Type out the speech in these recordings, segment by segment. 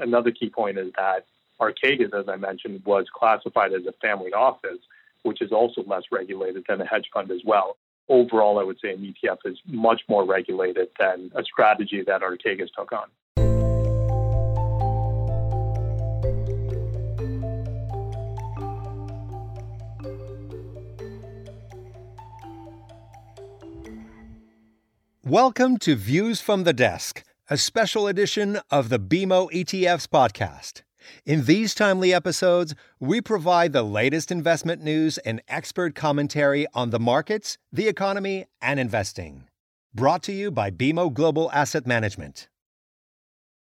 another key point is that Archegos, as I mentioned, was classified as a family office, which is also less regulated than a hedge fund as well. Overall, I would say an ETF is much more regulated than a strategy that Archegos took on. Welcome to Views from the Desk, a special edition of the BMO ETFs podcast. In these timely episodes, we provide the latest investment news and expert commentary on the markets, the economy, and investing. Brought to you by BMO Global Asset Management.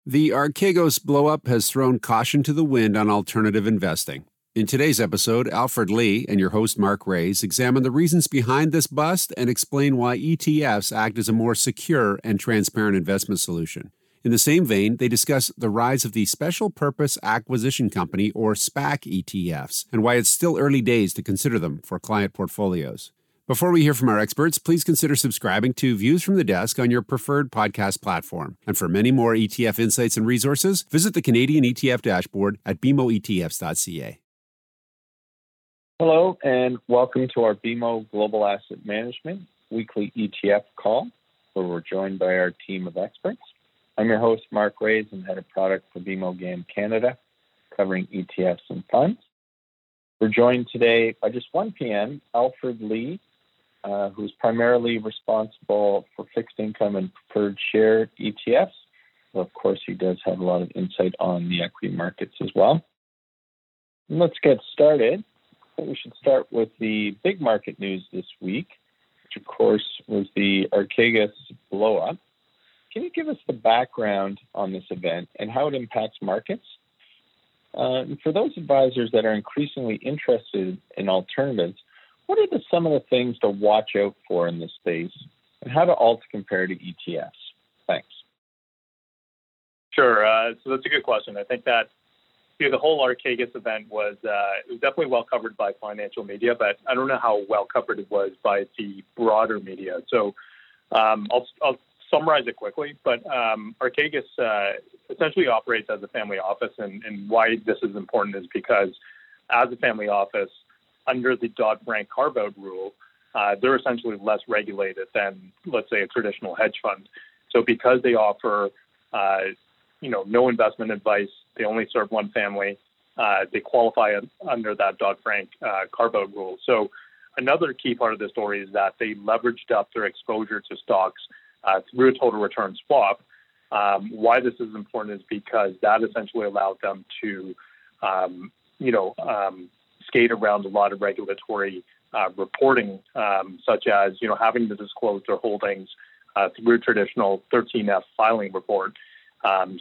The Archegos blow-up has thrown caution to the wind on alternative investing. In today's episode, Alfred Lee and your host Mark Rays examine the reasons behind this bust and explain why ETFs act as a more secure and transparent investment solution. In the same vein, they discuss the rise of the Special Purpose Acquisition Company, or SPAC, ETFs, and why it's still early days to consider them for client portfolios. Before we hear from our experts, please consider subscribing to Views from the Desk on your preferred podcast platform. And for many more ETF insights and resources, visit the Canadian ETF dashboard at bmoetfs.ca. Hello, and welcome to our BMO Global Asset Management weekly ETF call, where we're joined by our team of experts. I'm your host, Mark Rays, and head of product for BMO GAM Canada, covering ETFs and funds. We're joined today by just 1 p.m., Alfred Lee, who's primarily responsible for fixed income and preferred share ETFs. Well, of course, he does have a lot of insight on the equity markets as well. And let's get started. We should start with the big market news this week, which, of course, was the Archegos blow-up. Can you give us the background on this event and how it impacts markets? And for those advisors that are increasingly interested in alternatives, what are some of the things to watch out for in this space and how to alts compare to ETFs? Thanks. Sure. So that's a good question. I think that the whole Archegos event was definitely well covered by financial media, but I don't know how well covered it was by the broader media. So I'll summarize it quickly, but Archegos essentially operates as a family office, and why this is important is because as a family office, under the Dodd-Frank carve-out rule, they're essentially less regulated than, let's say, a traditional hedge fund. So because they offer no investment advice, they only serve one family, they qualify under that Dodd-Frank carve-out rule. So another key part of the story is that they leveraged up their exposure to stocks through a total return swap. Why this is important is because that essentially allowed them to, skate around a lot of regulatory reporting, such as, having to disclose their holdings through traditional 13F filing report.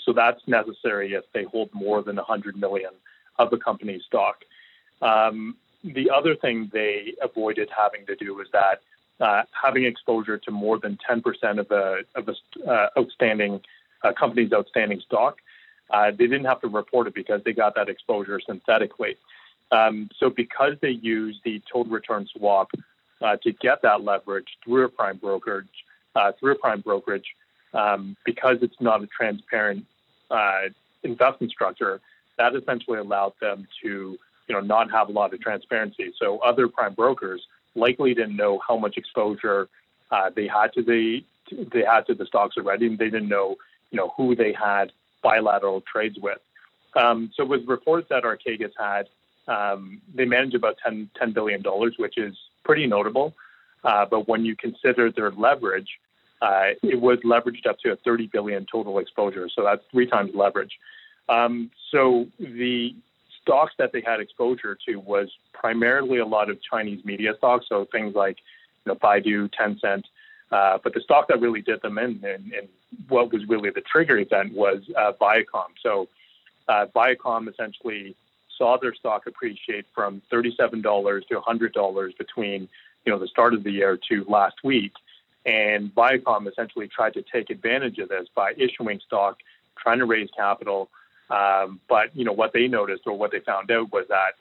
So that's necessary if they hold more than 100 million of the company's stock. The other thing they avoided having to do is that having exposure to more than 10% of a company's outstanding stock, they didn't have to report it because they got that exposure synthetically. So because they used the total return swap to get that leverage through a prime brokerage. Because it's not a transparent investment structure, that essentially allowed them to, not have a lot of transparency. So other prime brokers likely didn't know how much exposure they had to the stocks already, and they didn't know, who they had bilateral trades with. So with reports that Archegos had, they manage about $10 billion, which is pretty notable. But when you consider their leverage, it was leveraged up to a $30 billion total exposure. So that's 3 times leverage. So the stocks that they had exposure to was primarily a lot of Chinese media stocks. So things like Baidu, Tencent. But the stock that really did them in, and what was really the trigger event was Viacom. So Viacom essentially saw their stock appreciate from $37 to $100 between, the start of the year to last week. And Viacom essentially tried to take advantage of this by issuing stock, trying to raise capital. But, what they noticed or what they found out was that,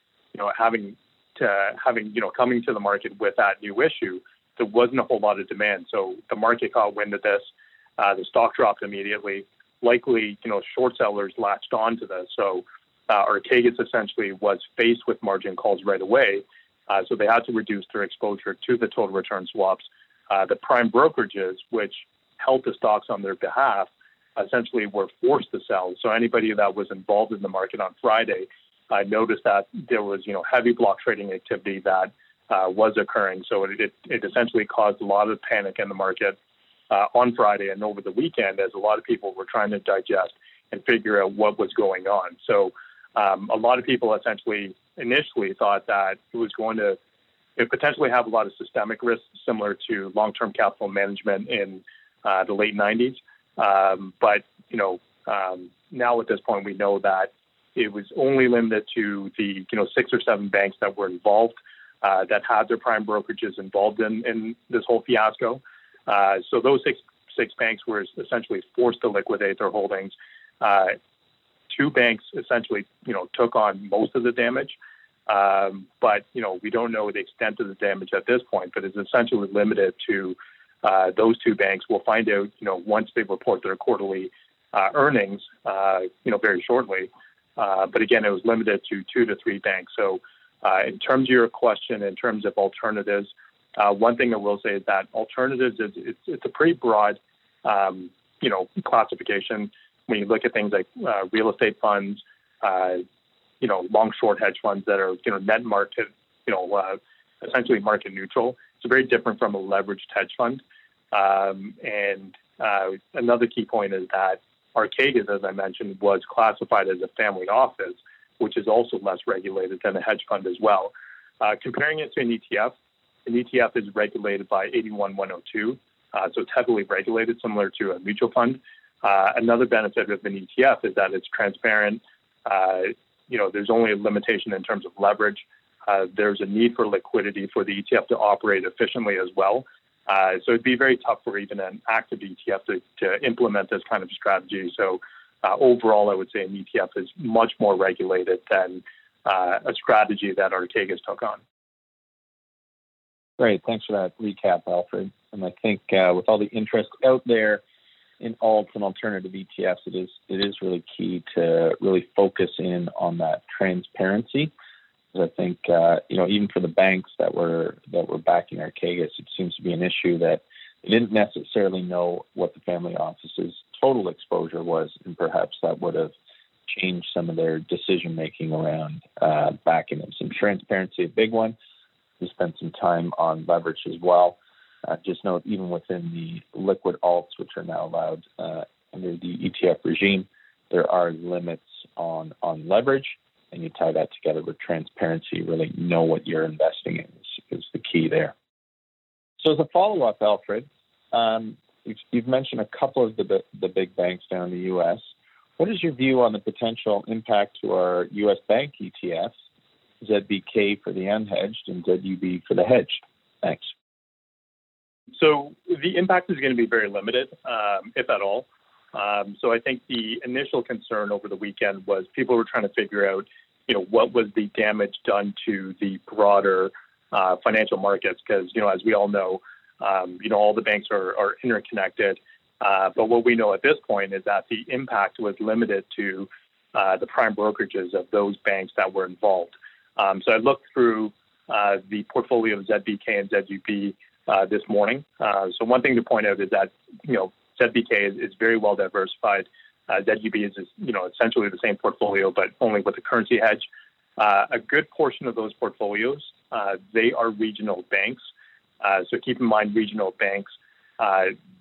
coming to the market with that new issue, there wasn't a whole lot of demand. So the market caught wind of this. The stock dropped immediately. likely, short sellers latched onto this. So Archegos essentially was faced with margin calls right away. So they had to reduce their exposure to the total return swaps. The prime brokerages, which held the stocks on their behalf, essentially were forced to sell. So anybody that was involved in the market on Friday, I noticed that there was, heavy block trading activity that was occurring. So it essentially caused a lot of panic in the market on Friday and over the weekend, as a lot of people were trying to digest and figure out what was going on. So a lot of people essentially initially thought that it was going to potentially have a lot of systemic risks, similar to long-term capital management in the late 90s. But now at this point, we know that it was only limited to the 6 or 7 banks that were involved, that had their prime brokerages involved in this whole fiasco. So those six banks were essentially forced to liquidate their holdings. 2 banks essentially, took on most of the damage. But, we don't know the extent of the damage at this point, but it's essentially limited to those 2 banks. We'll find out, once they report their quarterly earnings, very shortly. But again, it was limited to 2 to 3 banks. So in terms of your question, in terms of alternatives, one thing I will say is that alternatives, it's a pretty broad, classification. When you look at things like real estate funds, long-short hedge funds that are, net market, essentially market neutral. It's very different from a leveraged hedge fund. And another key point is that Archegos, as I mentioned, was classified as a family office, which is also less regulated than a hedge fund as well. Comparing it to an ETF is regulated by 81-102, so it's heavily regulated, similar to a mutual fund. Another benefit of an ETF is that it's transparent. There's only a limitation in terms of leverage. There's a need for liquidity for the ETF to operate efficiently as well. So it'd be very tough for even an active ETF to implement this kind of strategy. So overall, I would say an ETF is much more regulated than a strategy that Archegos took on. Great. Thanks for that recap, Alfred. And I think with all the interest out there in alts and alternative ETFs, it is really key to really focus in on that transparency. Because I think even for the banks that were backing Archegos, it seems to be an issue that they didn't necessarily know what the family office's total exposure was, and perhaps that would have changed some of their decision making around backing them. Some transparency, a big one. We spent some time on leverage as well. Just note, even within the liquid alts, which are now allowed under the ETF regime, there are limits on leverage, and you tie that together with transparency. Really know what you're investing in is the key there. So as a follow-up, Alfred, you've mentioned a couple of the big banks down in the U.S. What is your view on the potential impact to our U.S. bank ETFs, ZBK for the unhedged and ZUB for the hedged? Thanks. So the impact is going to be very limited, if at all. So I think the initial concern over the weekend was people were trying to figure out, what was the damage done to the broader financial markets? Because, as we all know, all the banks are interconnected. But what we know at this point is that the impact was limited to the prime brokerages of those banks that were involved. So I looked through the portfolio of ZBK and ZUB this morning. So one thing to point out is that, ZBK is very well diversified. ZUB is, essentially the same portfolio, but only with a currency hedge. A good portion of those portfolios, they are regional banks. So keep in mind, regional banks,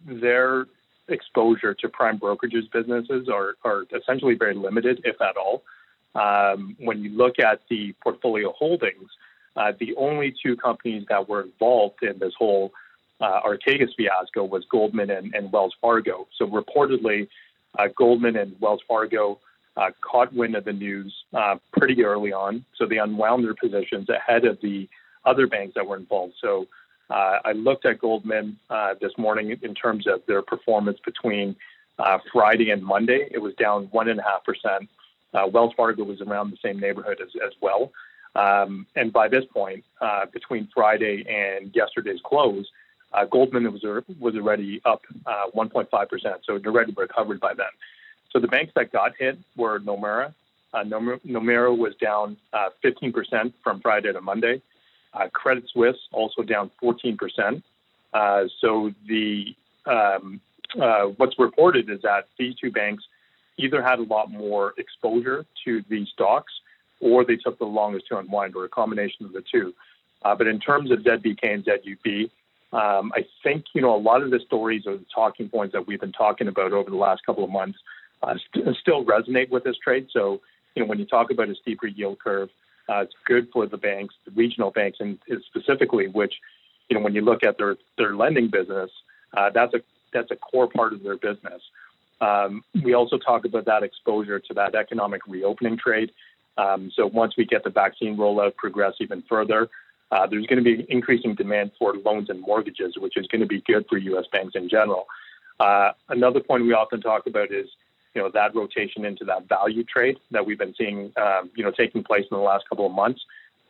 their exposure to prime brokerages businesses are essentially very limited, if at all. When you look at the portfolio holdings, the only 2 companies that were involved in this whole Archegos fiasco was Goldman and Wells Fargo. So reportedly, Goldman and Wells Fargo caught wind of the news pretty early on. So they unwound their positions ahead of the other banks that were involved. So I looked at Goldman this morning in terms of their performance between Friday and Monday. It was down 1.5%. Wells Fargo was around the same neighborhood as well. And by this point, between Friday and yesterday's close, Goldman was already up 1.5%, so it already recovered by then. So the banks that got hit were Nomura. Nomura was down 15% from Friday to Monday. Credit Suisse also down 14%. So the what's reported is that these two banks either had a lot more exposure to these stocks, or they took the longest to unwind, or a combination of the two. But in terms of ZBK and ZUB, I think a lot of the stories or the talking points that we've been talking about over the last couple of months still resonate with this trade. So when you talk about a steeper yield curve, it's good for the banks, the regional banks, and specifically, which when you look at their lending business, that's a core part of their business. We also talk about that exposure to that economic reopening trade. So once we get the vaccine rollout progress even further, there's going to be increasing demand for loans and mortgages, which is going to be good for U.S. banks in general. Another point we often talk about is, that rotation into that value trade that we've been seeing, taking place in the last couple of months.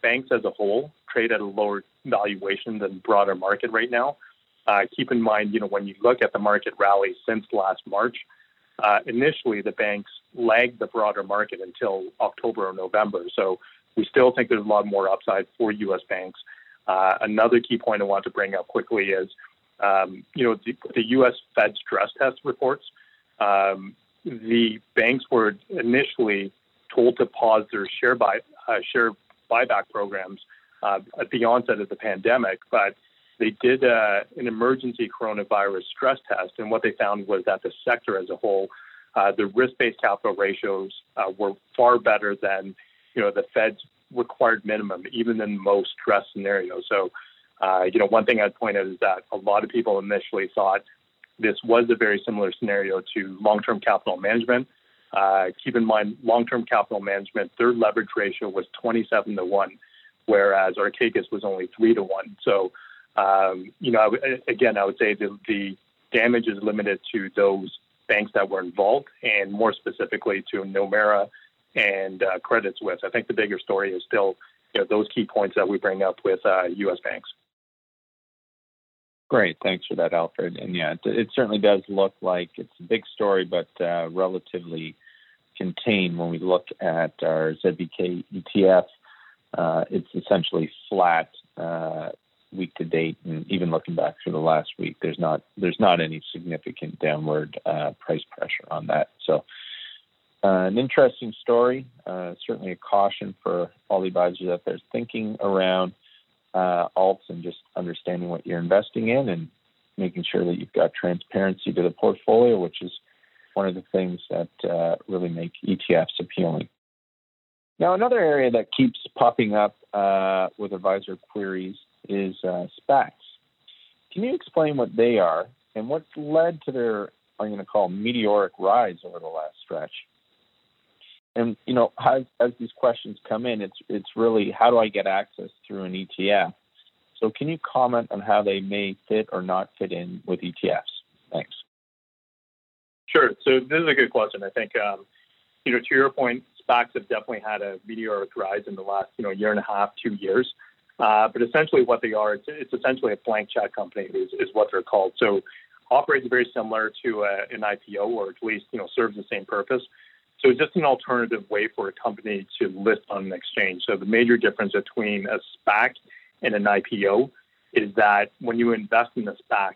Banks as a whole trade at a lower valuation than broader market right now. Keep in mind, when you look at the market rally since last March, initially the banks lagged the broader market until October or November. So we still think there's a lot more upside for U.S. banks. Another key point I want to bring up quickly is, the U.S. Fed stress test reports. The banks were initially told to pause their share buyback programs at the onset of the pandemic, but they did an emergency coronavirus stress test, and what they found was that the sector as a whole, the risk-based capital ratios were far better than the Fed's required minimum, even in most stress scenarios. So, one thing I'd point out is that a lot of people initially thought this was a very similar scenario to long-term capital management. Keep in mind, long-term capital management, their leverage ratio was 27-1, whereas Archegos was only 3-1. So, I would say the damage is limited to those banks that were involved, and more specifically to Nomura and Credit Suisse. I think the bigger story is still those key points that we bring up with U.S. banks. Great. Thanks for that, Alfred. And yeah, it certainly does look like it's a big story, but relatively contained when we look at our ZBK ETF. It's essentially flat week to date, and even looking back through the last week, there's not any significant downward price pressure on that. So an interesting story, certainly a caution for all the advisors out there thinking around alts and just understanding what you're investing in and making sure that you've got transparency to the portfolio, which is one of the things that really make ETFs appealing. Now, another area that keeps popping up with advisor queries is SPACs. Can you explain what they are and what's led to their, I'm going to call, meteoric rise over the last stretch? And, as these questions come in, it's really, how do I get access through an ETF? So can you comment on how they may fit or not fit in with ETFs? Thanks. Sure. So this is a good question. I think, to your point, SPACs have definitely had a meteoric rise in the last, year and a half, 2 years. But essentially what they are, it's essentially a blank check company is what they're called. So operates very similar to an IPO, or at least, serves the same purpose. So it's just an alternative way for a company to list on an exchange. So the major difference between a SPAC and an IPO is that when you invest in a SPAC,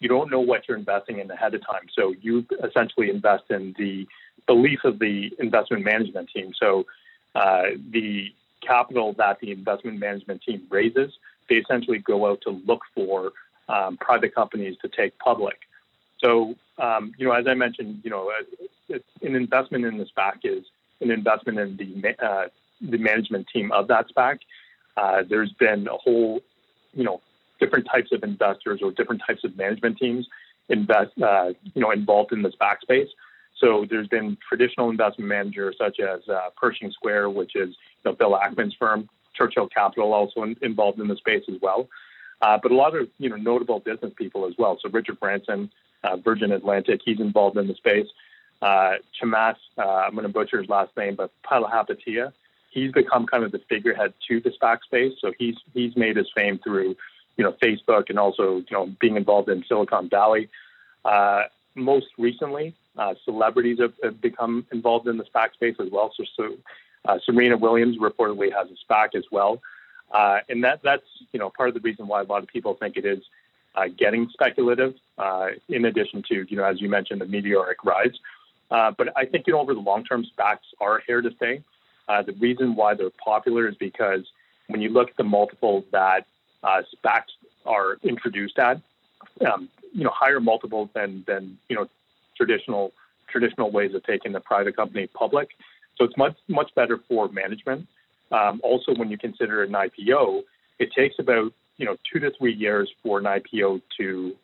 you don't know what you're investing in ahead of time. So you essentially invest in the belief of the investment management team. So the capital that the investment management team raises, they essentially go out to look for private companies to take public. So, as I mentioned, an investment in the SPAC is an investment in the management team of that SPAC. There's been a whole, different types of investors or different types of management teams involved in the SPAC space. So there's been traditional investment managers such as Pershing Square, which is Bill Ackman's firm, Churchill Capital also involved in the space as well. But a lot of notable business people as well. So Richard Branson, Virgin Atlantic, he's involved in the space. Chamath, I'm going to butcher his last name, but Palihapitiya, he's become kind of the figurehead to the SPAC space. So he's made his fame through, Facebook and also, being involved in Silicon Valley. Most recently, Celebrities have become involved in the SPAC space as well. So Serena Williams reportedly has a SPAC as well. And that's part of the reason why a lot of people think it is getting speculative, in addition to, as you mentioned, the meteoric rise. But I think, over the long term, SPACs are here to stay. The reason why they're popular is because when you look at the multiples that SPACs are introduced at, higher multiples than traditional ways of taking the private company public. So it's much better for management. Also, when you consider an IPO, it takes about 2 to 3 years for an IPO to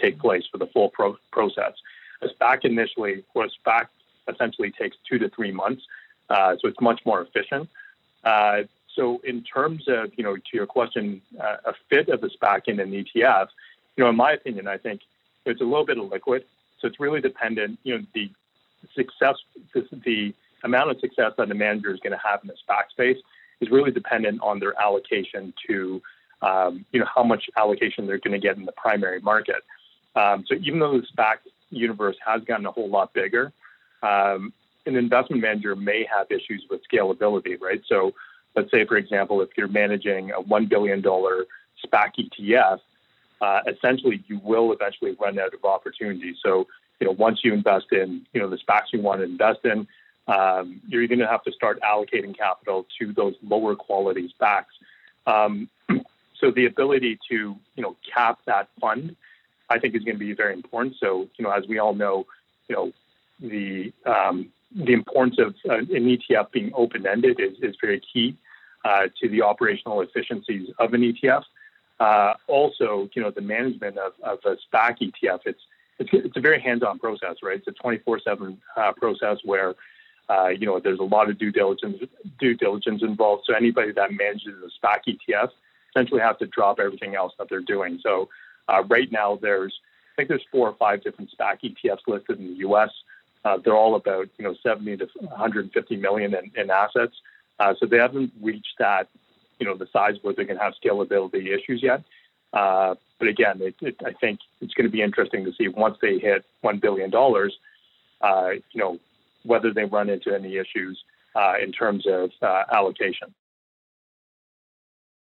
take place for the full process. A SPAC essentially takes 2 to 3 months, so it's much more efficient. So in terms of, to your question, a fit of the SPAC in an ETF, in my opinion, I think it's a little bit of liquid. So it's really dependent, the amount of success that the manager is going to have in the SPAC space is really dependent on their allocation to, how much allocation they're going to get in the primary market. So even though the SPAC universe has gotten a whole lot bigger, an investment manager may have issues with scalability, right? So let's say, for example, if you're managing a $1 billion SPAC ETF, essentially you will eventually run out of opportunities. So, once you invest in, the SPACs you want to invest in, you're going to have to start allocating capital to those lower quality SPACs. So the ability to, cap that fund, I think is going to be very important. So, as we all know, the importance of an ETF being open-ended is very key to the operational efficiencies of an ETF. Also, the management of a SPAC ETF, it's a very hands-on process, right? It's a 24/7 process where, there's a lot of due diligence involved. So anybody that manages a SPAC ETF essentially has to drop everything else that they're doing. So right now, there's 4 or 5 different SPAC ETFs listed in the U.S. They're all about, 70 to 150 million in assets. So they haven't reached that, the size where they can have scalability issues yet. But again, I think it's going to be interesting to see once they hit $1 billion, whether they run into any issues in terms of allocation.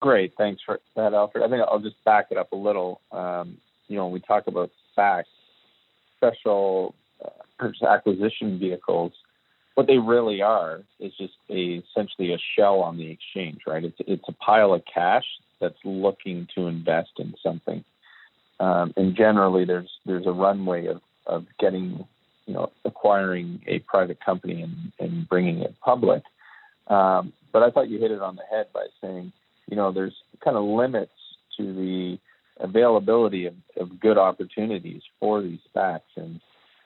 Great. Thanks for that, Alfred. I think I'll just back it up a little. When we talk about SPACs, special purchase acquisition vehicles, what they really are is just essentially a shell on the exchange, right? It's a pile of cash that's looking to invest in something. And generally there's a runway of getting, acquiring a private company and bringing it public. But I thought you hit it on the head by saying, there's kind of limits to the availability of good opportunities for these SPACs. And,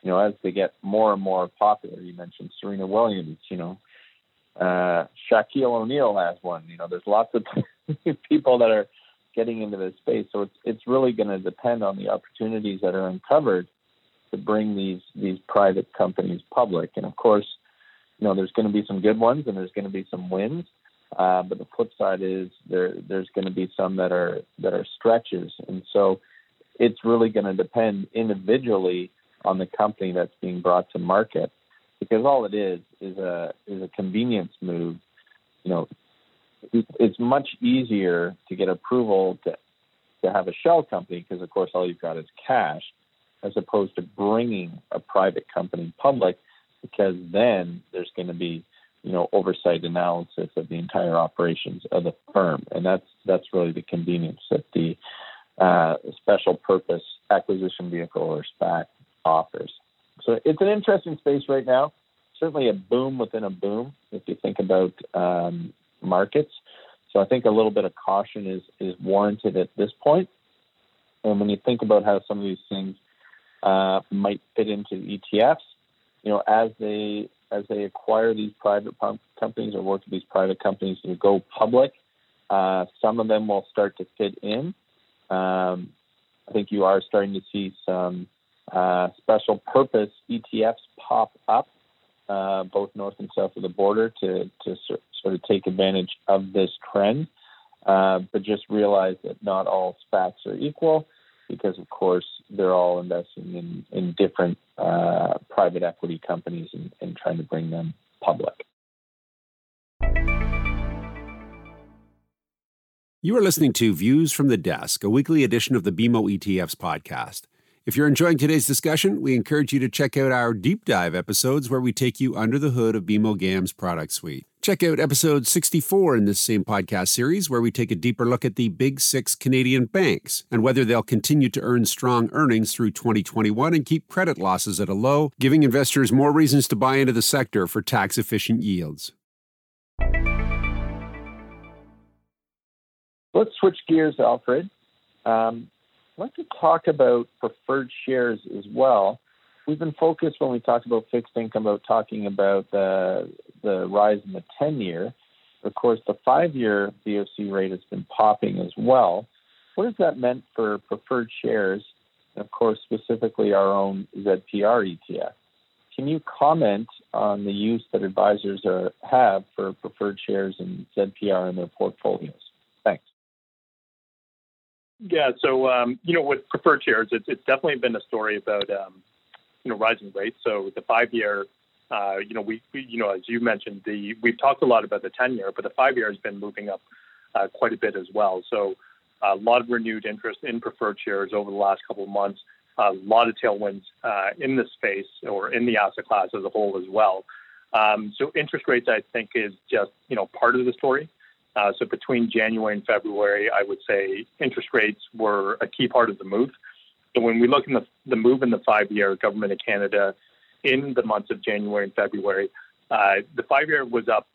as they get more and more popular, you mentioned Serena Williams, Shaquille O'Neal has one, there's lots of people that are getting into this space. So it's really going to depend on the opportunities that are uncovered to bring these private companies public. And of course, there's going to be some good ones and there's going to be some wins. But the flip side is there's going to be some that are stretches. And so it's really going to depend individually on the company that's being brought to market, because all it is a convenience move. It's much easier to get approval to have a shell company, because of course all you've got is cash, as opposed to bringing a private company public, because then there's going to be oversight analysis of the entire operations of the firm, and that's really the convenience that the special purpose acquisition vehicle or SPAC offers. So it's an interesting space right now. Certainly a boom within a boom if you think about markets. So I think a little bit of caution is warranted at this point. And when you think about how some of these things might fit into ETFs, as they acquire these private companies or work with these private companies to go public, some of them will start to fit in. I think you are starting to see some special purpose ETFs pop up, both north and south of the border, to sort of take advantage of this trend. But just realize that not all SPACs are equal. because, of course, they're all investing in different private equity companies and trying to bring them public. You are listening to Views from the Desk, a weekly edition of the BMO ETFs podcast. If you're enjoying today's discussion, we encourage you to check out our deep dive episodes where we take you under the hood of BMO GAM's product suite. Check out episode 64 in this same podcast series where we take a deeper look at the big six Canadian banks and whether they'll continue to earn strong earnings through 2021 and keep credit losses at a low, giving investors more reasons to buy into the sector for tax-efficient yields. Let's switch gears, Alfred. Let's talk about preferred shares as well. We've been focused when we talked about fixed income about talking about the rise in the 10-year. Of course, the 5-year BOC rate has been popping as well. What has that meant for preferred shares? And of course, specifically our own ZPR ETF. Can you comment on the use that advisors have for preferred shares and ZPR in their portfolios? Yeah, so, with preferred shares, it's definitely been a story about, rising rates. So the 5-year, we as you mentioned, we've talked a lot about the 10-year, but the 5-year has been moving up quite a bit as well. So a lot of renewed interest in preferred shares over the last couple of months, a lot of tailwinds in the space or in the asset class as a whole as well. So interest rates, I think, is just, part of the story. So between January and February, I would say interest rates were a key part of the move. So when we look at the move in the 5-year, Government of Canada in the months of January and February, the 5-year was up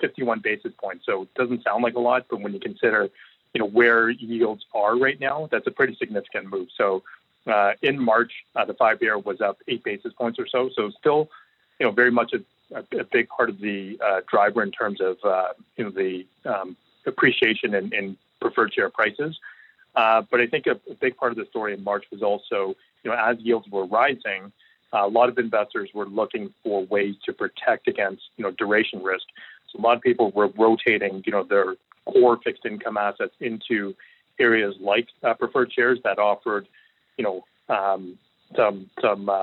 51 basis points. So it doesn't sound like a lot, but when you consider, where yields are right now, that's a pretty significant move. So in March, the 5-year was up 8 basis points or so. So still, very much a big part of the driver in terms of the appreciation in preferred share prices. But I think a big part of the story in March was also, as yields were rising, a lot of investors were looking for ways to protect against, duration risk. So a lot of people were rotating, their core fixed income assets into areas like preferred shares that offered, some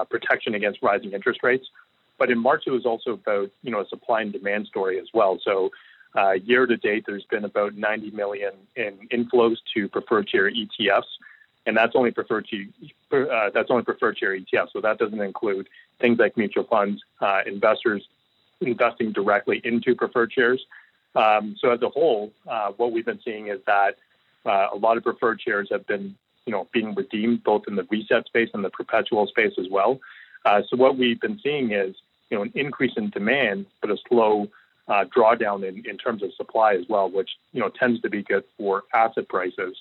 protection against rising interest rates. But in March, it was also about, a supply and demand story as well. So year to date, there's been about 90 million in inflows to preferred share ETFs, and that's only preferred share ETFs. So that doesn't include things like mutual funds, investors investing directly into preferred shares. So as a whole, what we've been seeing is that a lot of preferred shares have been, being redeemed both in the reset space and the perpetual space as well. So what we've been seeing is, an increase in demand, but a slow drawdown in terms of supply as well, which, tends to be good for asset prices.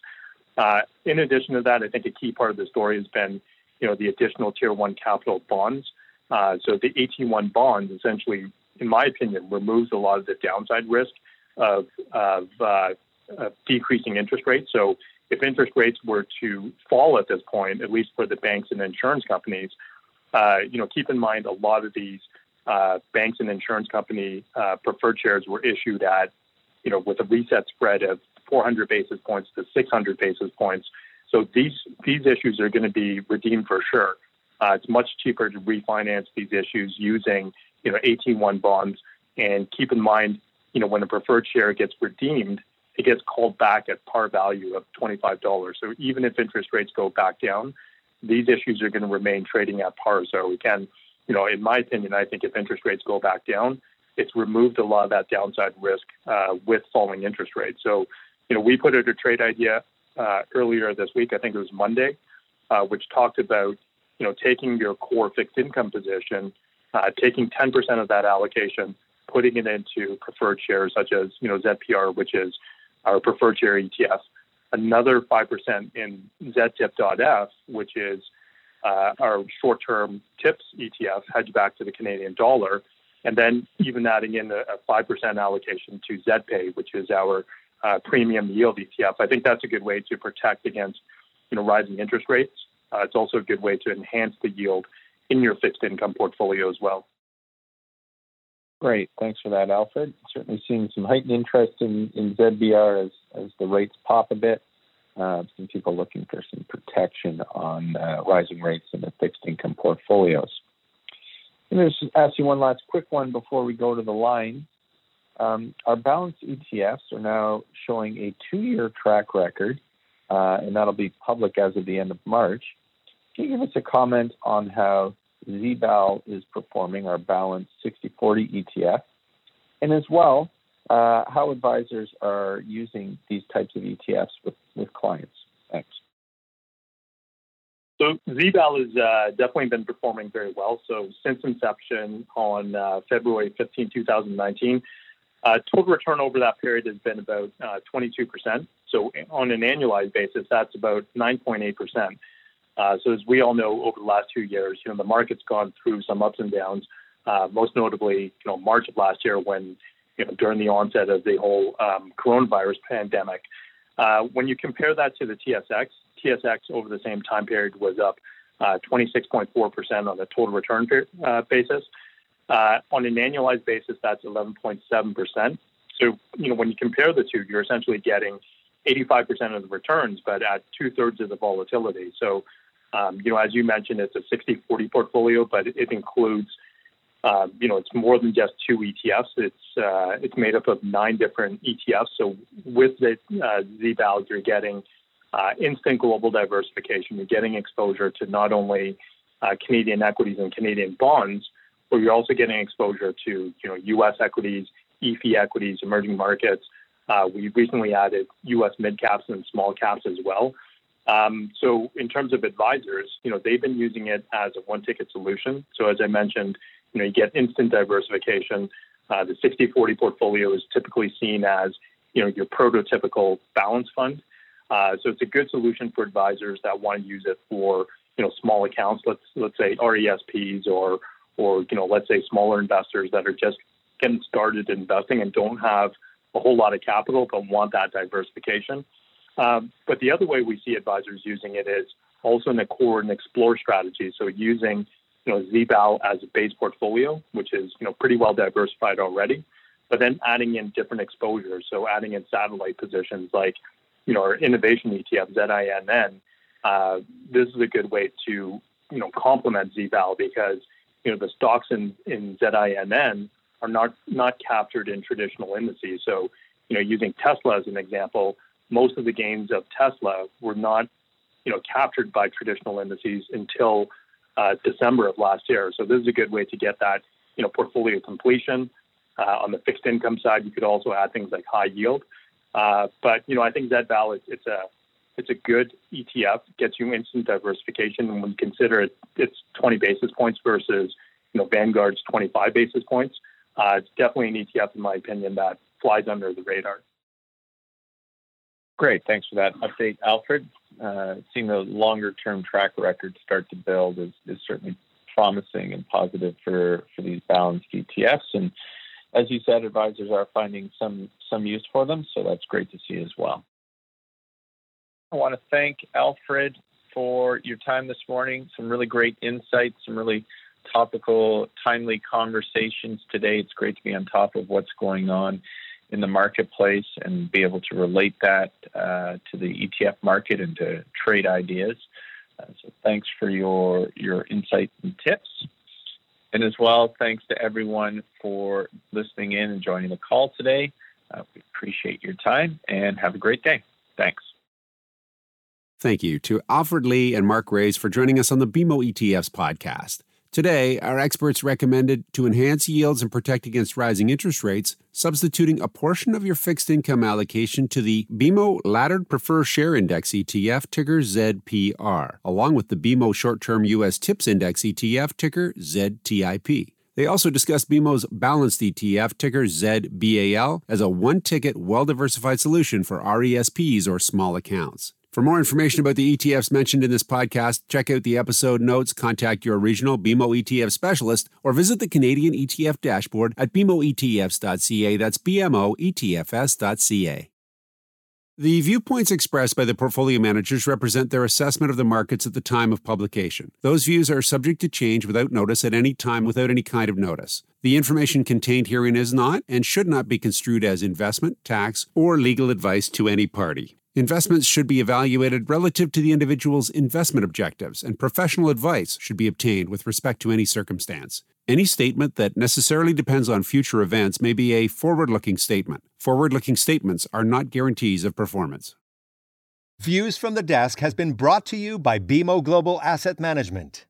In addition to that, I think a key part of the story has been, the additional Tier 1 capital bonds. So the AT1 bonds essentially, in my opinion, removes a lot of the downside risk of decreasing interest rates. So if interest rates were to fall at this point, at least for the banks and insurance companies, keep in mind a lot of these banks and insurance company preferred shares were issued at, with a reset spread of 400 basis points to 600 basis points. So these issues are going to be redeemed for sure. It's much cheaper to refinance these issues using, AT1 bonds. And keep in mind, when a preferred share gets redeemed, it gets called back at par value of $25. So even if interest rates go back down, these issues are going to remain trading at par. So again, in my opinion, I think if interest rates go back down, it's removed a lot of that downside risk with falling interest rates. So, we put out a trade idea earlier this week, I think it was Monday, which talked about, taking your core fixed income position, taking 10% of that allocation, putting it into preferred shares such as, ZPR, which is our preferred share ETF. Another 5% in ZTIF.F, which is our short-term TIPS ETF, hedged back to the Canadian dollar, and then even adding in a 5% allocation to ZPAY, which is our premium yield ETF. I think that's a good way to protect against, rising interest rates. It's also a good way to enhance the yield in your fixed income portfolio as well. Great. Thanks for that, Alfred. Certainly seeing some heightened interest in ZBR as the rates pop a bit. some people looking for some protection on rising rates in the fixed income portfolios. Let me just ask you one last quick one before we go to the line. Our balanced ETFs are now showing a 2-year track record, and that'll be public as of the end of March. Can you give us a comment on how ZBAL is performing, our balanced 60/40 ETF? And as well, how advisors are using these types of ETFs with clients. Thanks. So ZBAL has definitely been performing very well. So since inception on February 15, 2019, total return over that period has been about 22%. So on an annualized basis, that's about 9.8%. So as we all know, over the last 2 years, the market's gone through some ups and downs, most notably, March of last year when during the onset of the whole coronavirus pandemic. When you compare that to the TSX over the same time period was up 26.4% on a total return basis. On an annualized basis, that's 11.7%. So, when you compare the two, you're essentially getting 85% of the returns, but at 2/3 of the volatility. So, as you mentioned, it's a 60/40 portfolio, but it includes it's more than just two ETFs. It's made up of 9 different ETFs. So with the ZVAL, you're getting instant global diversification. You're getting exposure to not only Canadian equities and Canadian bonds, but you're also getting exposure to U.S. equities, EAFE equities, emerging markets. We recently added U.S. mid caps and small caps as well. So in terms of advisors, they've been using it as a one-ticket solution. So as I mentioned, you get instant diversification. The 60/40 portfolio is typically seen as, your prototypical balance fund. So it's a good solution for advisors that want to use it for, small accounts, let's say RESPs or let's say smaller investors that are just getting started investing and don't have a whole lot of capital but want that diversification. But the other way we see advisors using it is also in the core and explore strategy. So using ZBAL as a base portfolio, which is pretty well diversified already, but then adding in different exposures. So adding in satellite positions like our innovation ETF ZINN. This is a good way to complement ZBAL because the stocks in ZINN are not captured in traditional indices. So using Tesla as an example, most of the gains of Tesla were not captured by traditional indices until December of last year. So this is a good way to get that, portfolio completion. On the fixed income side, you could also add things like high yield. But, I think ZVAL, it's a good ETF, gets you instant diversification. And when you consider it's 20 basis points versus, Vanguard's 25 basis points, it's definitely an ETF, in my opinion, that flies under the radar. Great. Thanks for that update, Alfred. Seeing the longer-term track record start to build is certainly promising and positive for these balanced ETFs. And as you said, advisors are finding some use for them, so that's great to see as well. I want to thank Alfred for your time this morning. Some really great insights, some really topical, timely conversations today. It's great to be on top of what's going on in the marketplace and be able to relate that to the ETF market and to trade ideas. So thanks for your insights and tips. And as well, thanks to everyone for listening in and joining the call today. We appreciate your time and have a great day. Thanks. Thank you to Alfred Lee and Mark Rays for joining us on the BMO ETFs podcast. Today, our experts recommended to enhance yields and protect against rising interest rates, substituting a portion of your fixed income allocation to the BMO Laddered Preferred Share Index ETF, ticker ZPR, along with the BMO Short-Term U.S. TIPS Index ETF, ticker ZTIP. They also discussed BMO's Balanced ETF, ticker ZBAL, as a one-ticket, well-diversified solution for RESPs or small accounts. For more information about the ETFs mentioned in this podcast, check out the episode notes, contact your regional BMO ETF specialist, or visit the Canadian ETF dashboard at bmoetfs.ca. That's bmoetfs.ca. The viewpoints expressed by the portfolio managers represent their assessment of the markets at the time of publication. Those views are subject to change without notice at any time without any kind of notice. The information contained herein is not and should not be construed as investment, tax, or legal advice to any party. Investments should be evaluated relative to the individual's investment objectives, and professional advice should be obtained with respect to any circumstance. Any statement that necessarily depends on future events may be a forward-looking statement. Forward-looking statements are not guarantees of performance. Views from the Desk has been brought to you by BMO Global Asset Management.